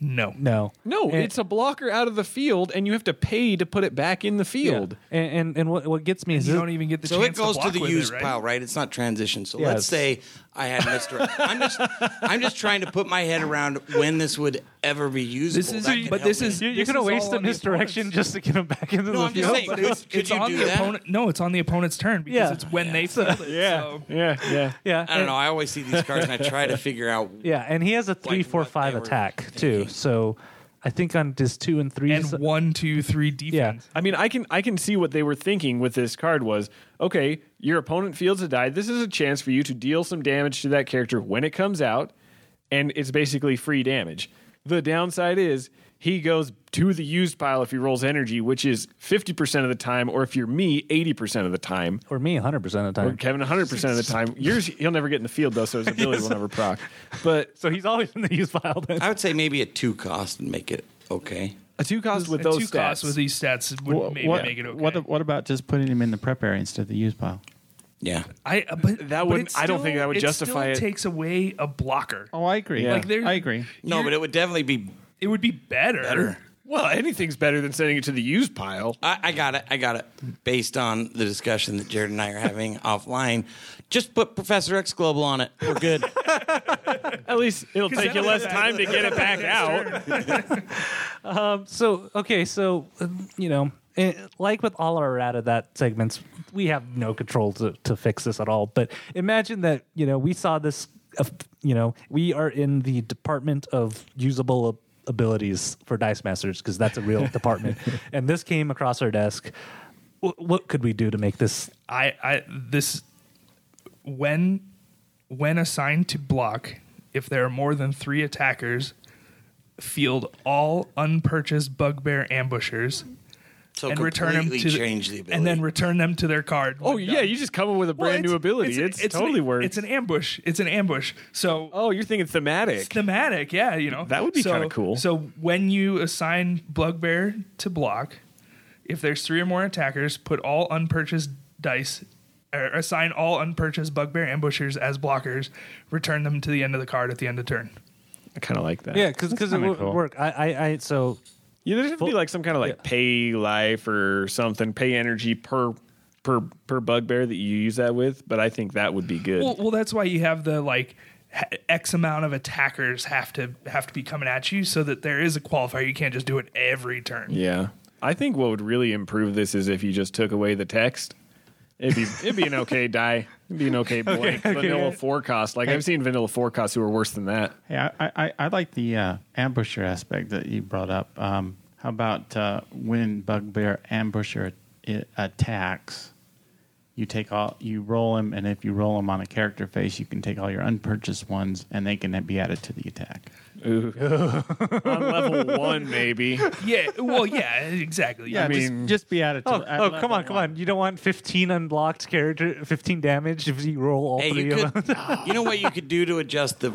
No, no, no. And it's a blocker out of the field, and you have to pay to put it back in the field. Yeah. And, and and what what gets me and is you don't even get the so chance it goes to, block to the used it, right? pile, right? It's not transition. So yes. let's say I had misdirection. I'm just I'm just trying to put my head around when this would ever be usable. This is a, but this is you're, you're going to waste the misdirection just to get them back into no, the field. No, I'm just saying. Could it's you on do the that? Opponent, no, it's on the opponent's turn because yeah. it's when yeah. they field it. Yeah. So. yeah, yeah, yeah. I don't know. I always see these cards and I try to figure out. Yeah, and he has a three, four, five attack too. So I think on just two and three. And one, two, three defense. Yeah. I mean, I can I can see what they were thinking with this card was, okay, your opponent fields a die. This is a chance for you to deal some damage to that character when it comes out, and it's basically free damage. The downside is he goes to the used pile if he rolls energy, which is fifty percent of the time, or if you're me, eighty percent of the time. Or me, one hundred percent of the time. Or Kevin, one hundred percent of the time. Yours, he'll never get in the field, though, so his ability will never proc. But so he's always in the used pile. Then. I would say maybe a two-cost and make it okay. A two-cost with a those two stats. two-cost with these stats would well, maybe what, make it okay. What, what about just putting him in the prep area instead of the used pile? Yeah, I uh, but that would. I don't think that would it justify still it. Takes away a blocker. Oh, I agree. Yeah. Like I agree. No, but it would definitely be. It would be better. Better. Well, anything's better than sending it to the used pile. I, I got it. I got it. Based on the discussion that Jared and I are having offline, just put Professor X Global on it. We're good. At least it'll take you less time to get it back out. um, so okay, so um, you know, it, like with all our out of that segments, we have no control to, to fix this at all. But imagine that you know we saw this. Uh, you know, we are in the Department of Usable Abilities for Dice Masters, because that's a real department. And this came across our desk. W- what could we do to make this? I, I this when when assigned to block, if there are more than three attackers, field all unpurchased Bugbear Ambushers. So and return them to change the ability. And then return them to their card. Oh like, yeah, no. You just come up with a brand well, new ability. It's, it's, it's, it's totally an, worth. It's an ambush. It's an ambush. So oh, you're thinking thematic. It's thematic, yeah. You know that would be so, kind of cool. So when you assign Bugbear to block, if there's three or more attackers, put all unpurchased dice, or assign all unpurchased Bugbear Ambushers as blockers. Return them to the end of the card at the end of turn. I kind of like that. Yeah, because it would cool. work. I I, I so. Yeah, there's gonna be like some kind of like yeah. pay life or something, pay energy per per per Bugbear that you use that with. But I think that would be good. Well, well that's why you have the like X amount of attackers have to have to be coming at you so that there is a qualifier. You can't just do it every turn. Yeah, I think what would really improve this is if you just took away the text. It'd be it'd be an okay die. It'd be an okay blank. Okay, okay. Vanilla four cost. Like hey. I've seen vanilla four costs who are worse than that. Yeah, hey, I, I I like the uh, ambusher aspect that you brought up. Um, how about uh, when Bugbear Ambusher it attacks, you take all you roll him, and if you roll him on a character face, you can take all your unpurchased ones, and they can be added to the attack. Ooh. On level one, maybe. Yeah. Well, yeah. Exactly. Yeah. I mean, just, just be added to. Oh, at oh come on, come one. on. You don't want fifteen unblocked character, fifteen damage if you roll all hey, three you of could, them. You know what you could do to adjust the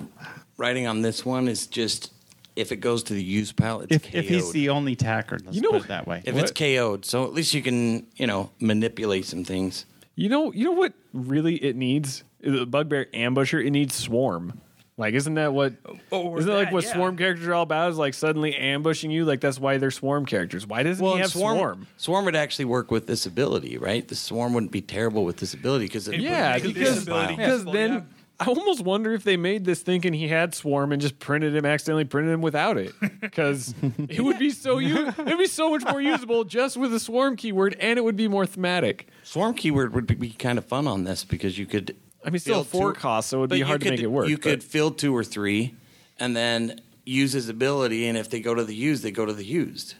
writing on this one is just if it goes to the use pile, it's if, K O'd. If he's the only attacker, let's you know, put it that way. If what? It's K O'd, so at least you can you know manipulate some things. You know, you know what really it needs? The Bugbear Ambusher, it needs Swarm. Like, isn't that what? Oh, isn't that like what yeah. Swarm characters are all about? Is like suddenly ambushing you? Like that's why they're Swarm characters. Why doesn't well, he have Swarm, Swarm? Swarm would actually work with this ability, right? The Swarm wouldn't be terrible with this ability because it yeah, because because then yeah. I almost wonder if they made this thinking he had Swarm and just printed him accidentally printed him without it because it would be so u- it'd be so much more usable just with a Swarm keyword and it would be more thematic. Swarm keyword would be kind of fun on this because you could. I mean, still four costs, so it would be hard to make it work. You could field two or three and then use his ability, and if they go to the used, they go to the used.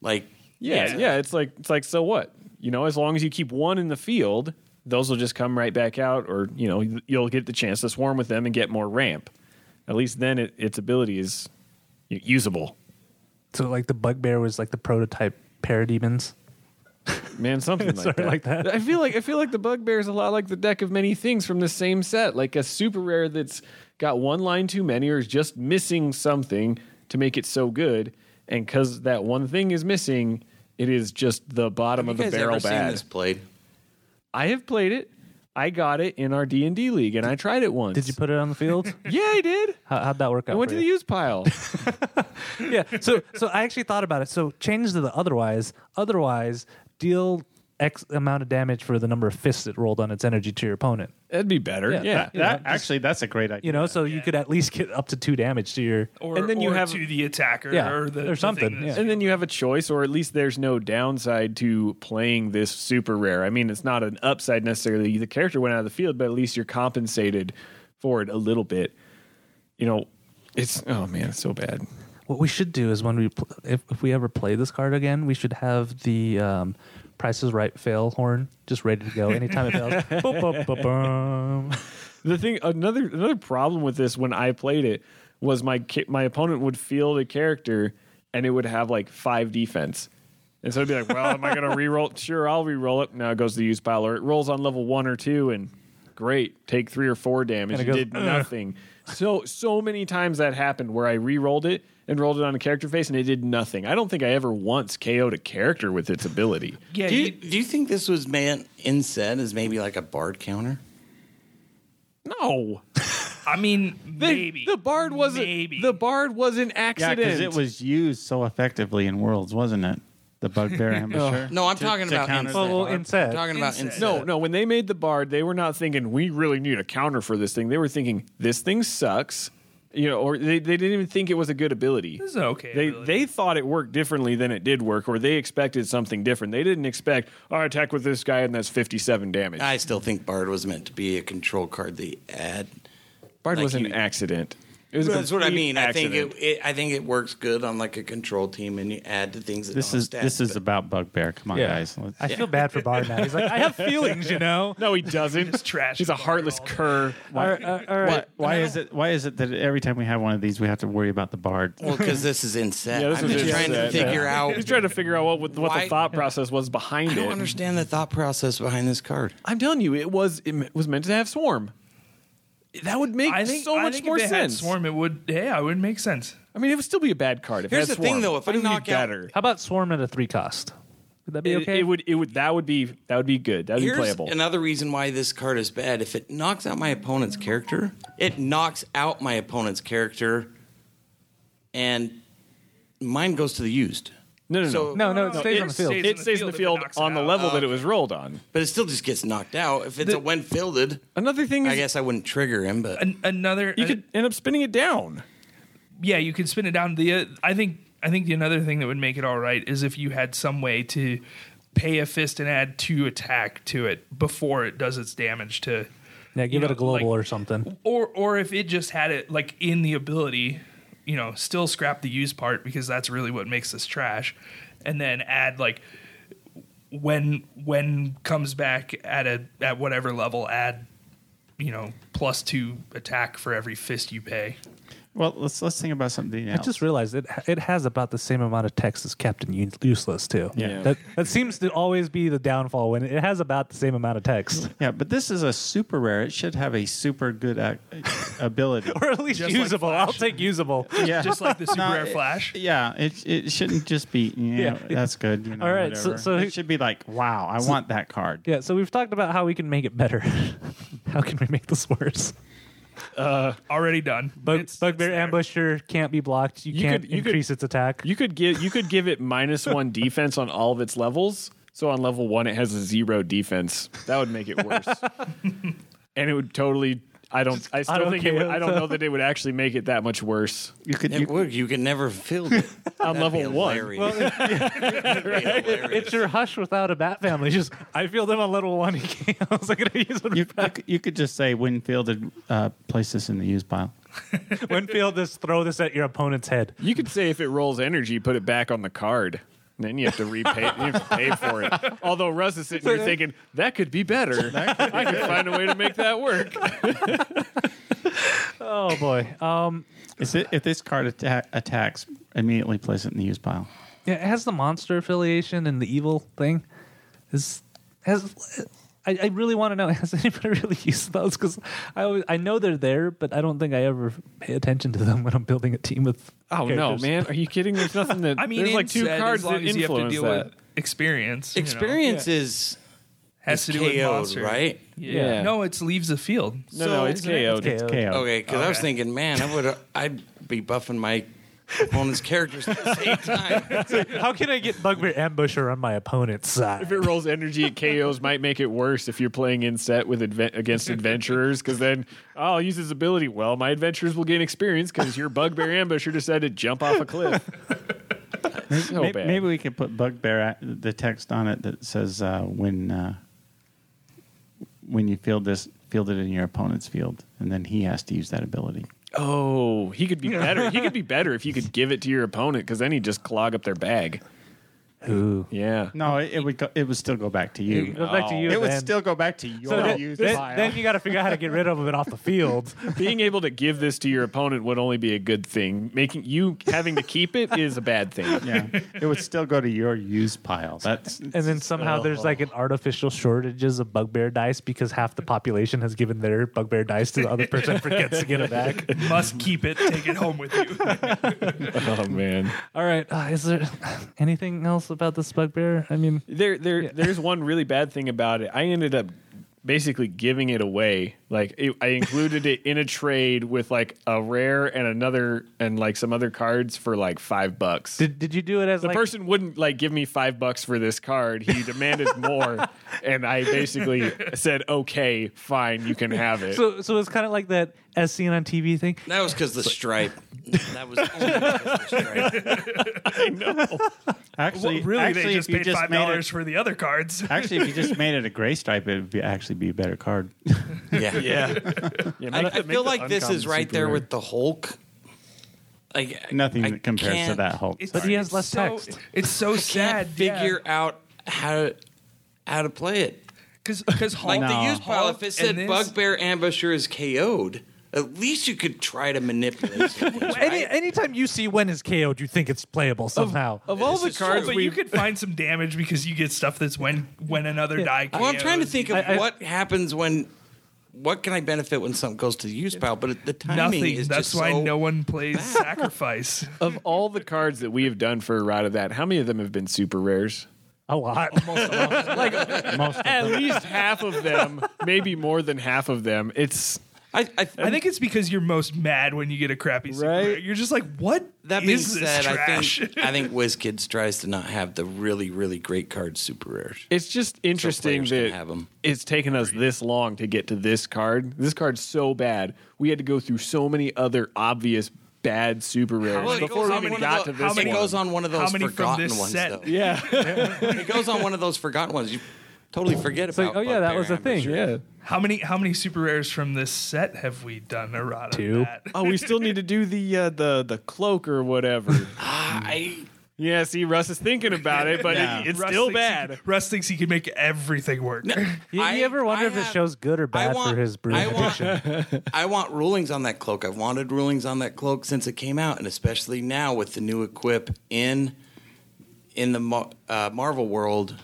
Like, yeah, yeah, it's like, it's like, so what? You know, as long as you keep one in the field, those will just come right back out, or, you know, you'll get the chance to swarm with them and get more ramp. At least then it, its ability is usable. So, like, the Bugbear was like the prototype Parademons? Man, something like that. like that. I feel like I feel like the Bugbear is a lot like the Deck of Many Things from the same set, like a super rare that's got one line too many or is just missing something to make it so good. And because that one thing is missing, it is just the bottom have of the barrel bad. Have you guys ever seen this played? I have played it. I got it in our D and D league, and I tried it once. Did you put it on the field? Yeah, I did. How, how'd that work out? I went for to you? The use pile. yeah. So, so I actually thought about it. So change to the otherwise. Otherwise. Deal X amount of damage for the number of fists it rolled on its energy to your opponent. That'd be better. Yeah, yeah. That, that, know, just, actually, that's a great idea. You know, so yeah. you could at least get up to two damage to your, or, and then or you have to the attacker, yeah, or, the, or something. The yeah. And then you have a choice, or at least there's no downside to playing this super rare. I mean, it's not an upside necessarily. The character went out of the field, but at least you're compensated for it a little bit. You know, it's oh man, it's so bad. What we should do is when we pl- if, if we ever play this card again, we should have the um, Price is Right fail horn just ready to go anytime it fails. Boop, boop, boop, boom. The thing, another another problem with this when I played it was my ki- my opponent would field a character and it would have like five defense. And so it'd be like, well, am I going to reroll? Sure, I'll reroll it. Now it goes to the use pile, or it rolls on level one or two, and great, take three or four damage. It goes, did Ugh. nothing. So so many times that happened where I rerolled it and rolled it on a character face, and it did nothing. I don't think I ever once K O'd a character with its ability. Yeah. Do you, do you think this was meant instead as maybe like a Bard counter? No. I mean, the, maybe the Bard wasn't. Maybe. The Bard was an accident. Yeah, because it was used so effectively in Worlds, wasn't it? The Bugbear Ambusher. No, I'm to, talking to about instead. Well, instead. I'm talking about instead. No, no. When they made the Bard, they were not thinking we really need a counter for this thing. They were thinking this thing sucks, you know, or they, they didn't even think it was a good ability. This is okay. They ability. They thought it worked differently than it did work, or they expected something different. They didn't expect our oh, attack with this guy and that's fifty-seven damage. I still think Bard was meant to be a control card. They add Bard like was an you, accident. That's what I mean. Accident. I think it, it. I think it works good on like a control team, and you add to things. That this don't is stack, this is about Bugbear. Come on, yeah. guys. Let's, I yeah. feel bad for Bard now. He's like, I have feelings, you know. No, he doesn't. He's trash. He's a heartless cur. Why, all right, all right. why, why is it? Why is it that every time we have one of these, we have to worry about the Bard? Well, because this is inset. Yeah, this I'm just trying set. to figure yeah. out. He's trying to figure out what what why, the thought process was behind it. I don't it. understand the thought process behind this card. I'm telling you, it was it was meant to have Swarm. That would make I think, so much I think more if they sense. Had Swarm, it would. Yeah, it would make sense. I mean, it would still be a bad card. If Here's the Swarm, thing, though. If I knock out, better. How about Swarm at a three cost? Would that be it, okay? It would. It would. That would be. That would be good. That would Here's be playable. Another reason why this card is bad: if it knocks out my opponent's character, it knocks out my opponent's character, and mine goes to the used. No, no, so, no, no, no. It stays on the field. It stays in the field on the level that it was rolled on. But it still just gets knocked out if it's a when fielded. Another thing is, I guess I wouldn't trigger him, but an, another you uh, could end up spinning it down. Yeah, you could spin it down. The uh, I think I think the another thing that would make it all right is if you had some way to pay a fist and add two attack to it before it does its damage to. Yeah, give it a global or something. Or or if it just had it like in the ability. You know, still scrap the use part because that's really what makes this trash, and then add like when when comes back at a at whatever level, add you know plus two attack for every fist you pay. Well, let's let's think about something else. I just realized it it has about the same amount of text as Captain Useless too. Yeah, yeah. that that seems to always be the downfall when it has about the same amount of text. Yeah, but this is a super rare. It should have a super good ac- ability, or at least just usable. Like I'll take usable. Yeah, just like the super no, rare it, Flash. Yeah, it it shouldn't just be you know, yeah. That's good. You know, all right, so, so it should be like wow, I so, want that card. Yeah, so we've talked about how we can make it better. How can we make this worse? Uh, already done. Bug, Bugbear Ambusher can't be blocked. You, you can't could, you increase could, its attack. You could give you could give it minus one defense on all of its levels. So on level one, it has a zero defense. That would make it worse. And it would totally. I don't. Just, I still I don't think. It would, I don't know that it would actually make it that much worse. You could. It you, would. You could never field it on level one. Well, it, right? it, it's your Hush without a Bat family. Just I field him on level one. He can't. I was like, gonna use it. You, you could just say when fielded, uh, place this in the use pile. When field this, throw this at your opponent's head. You could say if it rolls energy, put it back on the card. Then you have to repay. You have to pay for it. Although Russ is sitting here thinking that could be better. That could be I could find a way to make that work. Oh boy! Um, is it if this card atta- attacks, immediately place it in the use pile? Yeah, it has the monster affiliation and the evil thing. Is has I, I really want to know? Has anybody really used those? Because I always, I know they're there, but I don't think I ever pay attention to them when I'm building a team with. Oh characters. No, man! Are you kidding? There's nothing that. I mean, there's like two cards that influence you have to deal that. With experience. Experience you know. is has is to do K O'd, with monster, right? Yeah. yeah. No, it's leaves the field. No, so no, it's K O'd. It's K O'd. Okay, because okay. I was thinking, man, I would I'd be buffing my opponent's characters at the same time. So how can I get Bugbear Ambusher on my opponent's side? If it rolls energy, it K Os might make it worse if you're playing in set with adve- against adventurers, because then oh, I'll use his ability. Well, my adventurers will gain experience because your Bugbear Ambusher decided to jump off a cliff. So maybe, bad. Maybe we could put Bugbear the text on it that says uh, when uh, when you field this, field it in your opponent's field, and then he has to use that ability. Oh, he could be better. He could be better if you could give it to your opponent, because then he'd just clog up their bag. Ooh. Yeah. No, it, it would go, it would still go back to you. It, oh. back to you, it would still go back to your so use then, pile. Then you got to figure out how to get rid of them off the field. Being able to give this to your opponent would only be a good thing. Making you having to keep it is a bad thing. Yeah. It would still go to your use pile. That's and then somehow oh. there's like an artificial shortages of bugbear dice because half the population has given their bugbear dice to the other person forgets to get it back. Must keep it. Take it home with you. Oh man. All right. Uh, is there anything else about this bugbear? I mean, there, there, yeah. there's one really bad thing about it. I ended up basically giving it away. Like, it, I included it in a trade with like a rare and another and like some other cards for like five bucks. Did Did you do it as the like, person wouldn't like give me five bucks for this card? He demanded more, and I basically said, "Okay, fine, you can have it." So, so it's kind of like that as seen on T V thing. That was because the stripe. That was only because the stripe. I know. Actually, well, really, actually, they just paid just five dollars for the other cards. Actually, if you just made it a gray stripe, it would be, actually be a better card. Yeah, yeah. yeah I, I feel like this is right there with the Hulk. Like nothing I compares to that Hulk, but he has less so, text. It's so I sad. Can't figure yeah. out how to, how to play it because because like no. the use pile. If it said Bugbear Ambusher is K O'd. At least you could try to manipulate something. Right? Any anytime you see when is K O'd, you think it's playable somehow. Of, of all the cards, true, but you could find some damage because you get stuff that's when when another yeah. die K Os. Well, I'm trying to think of I, I, what happens when. What can I benefit when something goes to the use pile? But at the timing Nothing. is That's just why so no one plays bad. Sacrifice. Of all the cards that we have done for a route of that, how many of them have been super rares? A lot. Almost, almost. Like most of at them. Least half of them, maybe more than half of them. It's. I, I, th- I think it's because you're most mad when you get a crappy super right? rare. You're just like, what that is being said, this trash? I think, I think WizKids tries to not have the really, really great card super rares. It's just interesting so that have them. It's taken us this long to get to this card. This card's so bad. We had to go through so many other obvious bad super rares well, before we even got the, to this how many, one. It goes on one of those forgotten ones, set? Though. Yeah. It goes on one of those forgotten ones. You totally forget it's about like, oh, yeah, that was a thing, sure. yeah. How many how many super rares from this set have we done? Errata Two. That? Oh, we still need to do the uh, the the cloak or whatever. Ah, I yeah. See, Russ is thinking about it, but yeah. it, it's Russ still bad. He, Russ thinks he can make everything work. No, you, I, you ever wonder I if have, the show's good or bad want, for his brew addiction? Want, I want rulings on that cloak. I've wanted rulings on that cloak since it came out, and especially now with the new equip in in the uh, Marvel world.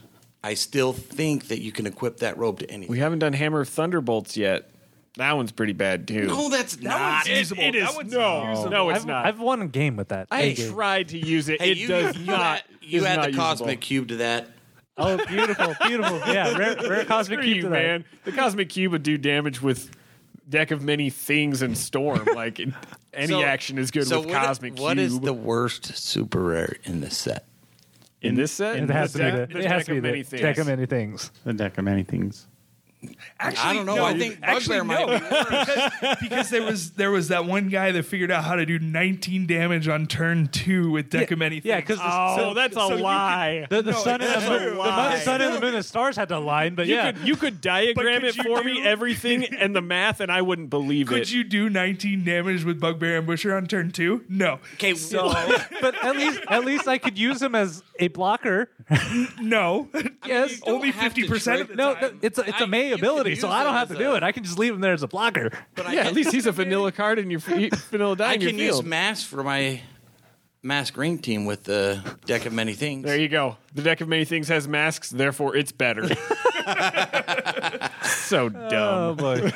I still think that you can equip that robe to anything. We haven't done Hammer of Thunderbolts yet. That one's pretty bad, too. No, that's that not. One's usable. It, it that is. One's no. usable. No, it's I've, not. I've won a game with that. I tried to use it. Hey, it you, does you not. You add the Cosmic Cube to that. Oh, beautiful, beautiful. Yeah, rare, rare Cosmic Cube, you, man. The Cosmic Cube would do damage with Deck of Many Things and Storm. Like, any so, action is good so with Cosmic it, Cube. What is the worst super rare in this set? In this set? It has to be the Deck of Many Things. Deck of Many Things. The Deck of Many Things. Actually, I don't know. No. I think Bugbear might no. be worse. because, because there was there was that one guy that figured out how to do nineteen damage on turn two with Deck yeah, of Many Things. Yeah, because oh, so, that's a so lie. Could, the the no, sun and the, the sun and the moon and stars had to align, but you yeah, could, you could diagram could it for do, me everything and the math, and I wouldn't believe could it. Could you do nineteen damage with Bugbear Ambusher on turn two? No. Okay, so but at least at least I could use him as a blocker. No. Yes. I mean, only fifty percent. No, time. it's a, it's I, a maze. Ability, so I don't have to do a, it. I can just leave him there as a blocker. But I yeah, at least he's a vanilla card in your vanilla die. I can use mass for my mask ring team with the Deck of Many Things. There you go. The Deck of Many Things has masks, therefore it's better. So dumb. Oh boy.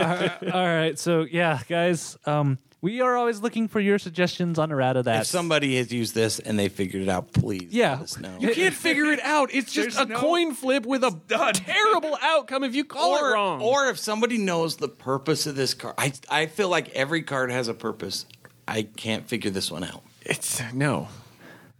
all, all right. So yeah, guys. Um, We are always looking for your suggestions on errata that. If somebody has used this and they figured it out, please yeah. let us know. You can't figure it out. It's just There's a no coin flip with a done. terrible outcome if you call or, it wrong. Or if somebody knows the purpose of this card. I, I feel like every card has a purpose. I can't figure this one out. It's no.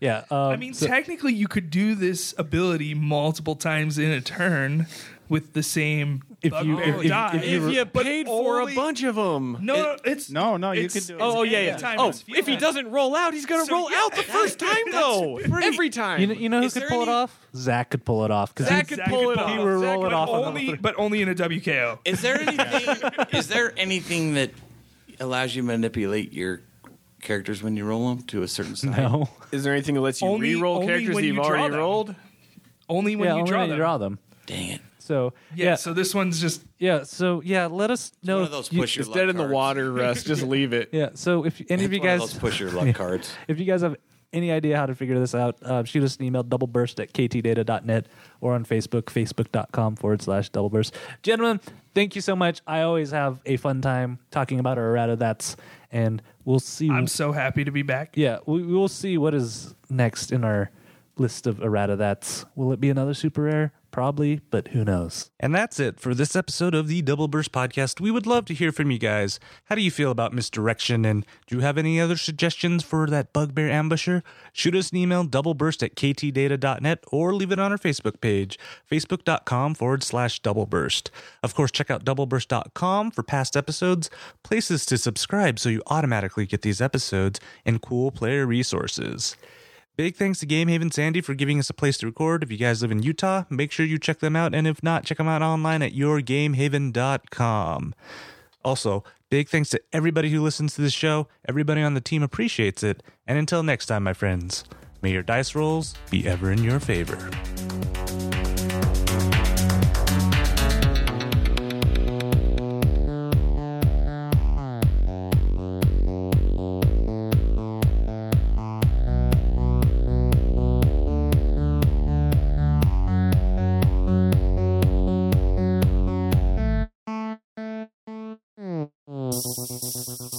Yeah. Um, I mean, so, technically, you could do this ability multiple times in a turn with the same... If you, if, die. If, if, if, if you paid for only, a bunch of them. No, no, it's no, no. You could do it. Oh, yeah, yeah. Oh, if he doesn't roll out, he's gonna so, roll yeah, out the first time though. Pretty, every time. You know, you know who could pull any, it off? Zach could pull it off. Zach could Zach pull it off. He would roll it off, only, on but only in a W K O. Is there anything? Is there anything that allows you to manipulate your characters when you roll them to a certain side? No. Is there anything that lets you only, re-roll only characters that you've you already them. rolled? Only when, yeah, you, only draw when you draw them. Dang it. So yeah, yeah, so this one's just yeah. So yeah, let us know. One of those push you, your it's luck dead cards. In the water, Russ. Just leave it. Yeah. So if any it's of you guys one of those push your luck yeah, cards, if you guys have any idea how to figure this out, uh, shoot us an email, doubleburst at k t data dot net, or on Facebook, facebook.com forward slash doubleburst. Gentlemen, thank you so much. I always have a fun time talking about our errata that's, and we'll see. I'm so happy to be back. Yeah, we, we'll see what is next in our list of errata that's. Will it be another super rare? Probably, but who knows? And that's it for this episode of the Double Burst Podcast. We would love to hear from you guys. How do you feel about Misdirection? And do you have any other suggestions for that Bugbear Ambusher? Shoot us an email, doubleburst at k t data dot net, or leave it on our Facebook page, facebook.com forward slash doubleburst. Of course, check out doubleburst dot com for past episodes, places to subscribe so you automatically get these episodes, and cool player resources. Big thanks to Game Haven Sandy for giving us a place to record. If you guys live in Utah, make sure you check them out. And if not, check them out online at your game haven dot com. Also, big thanks to everybody who listens to this show. Everybody on the team appreciates it. And until next time, my friends, may your dice rolls be ever in your favor. Thank you.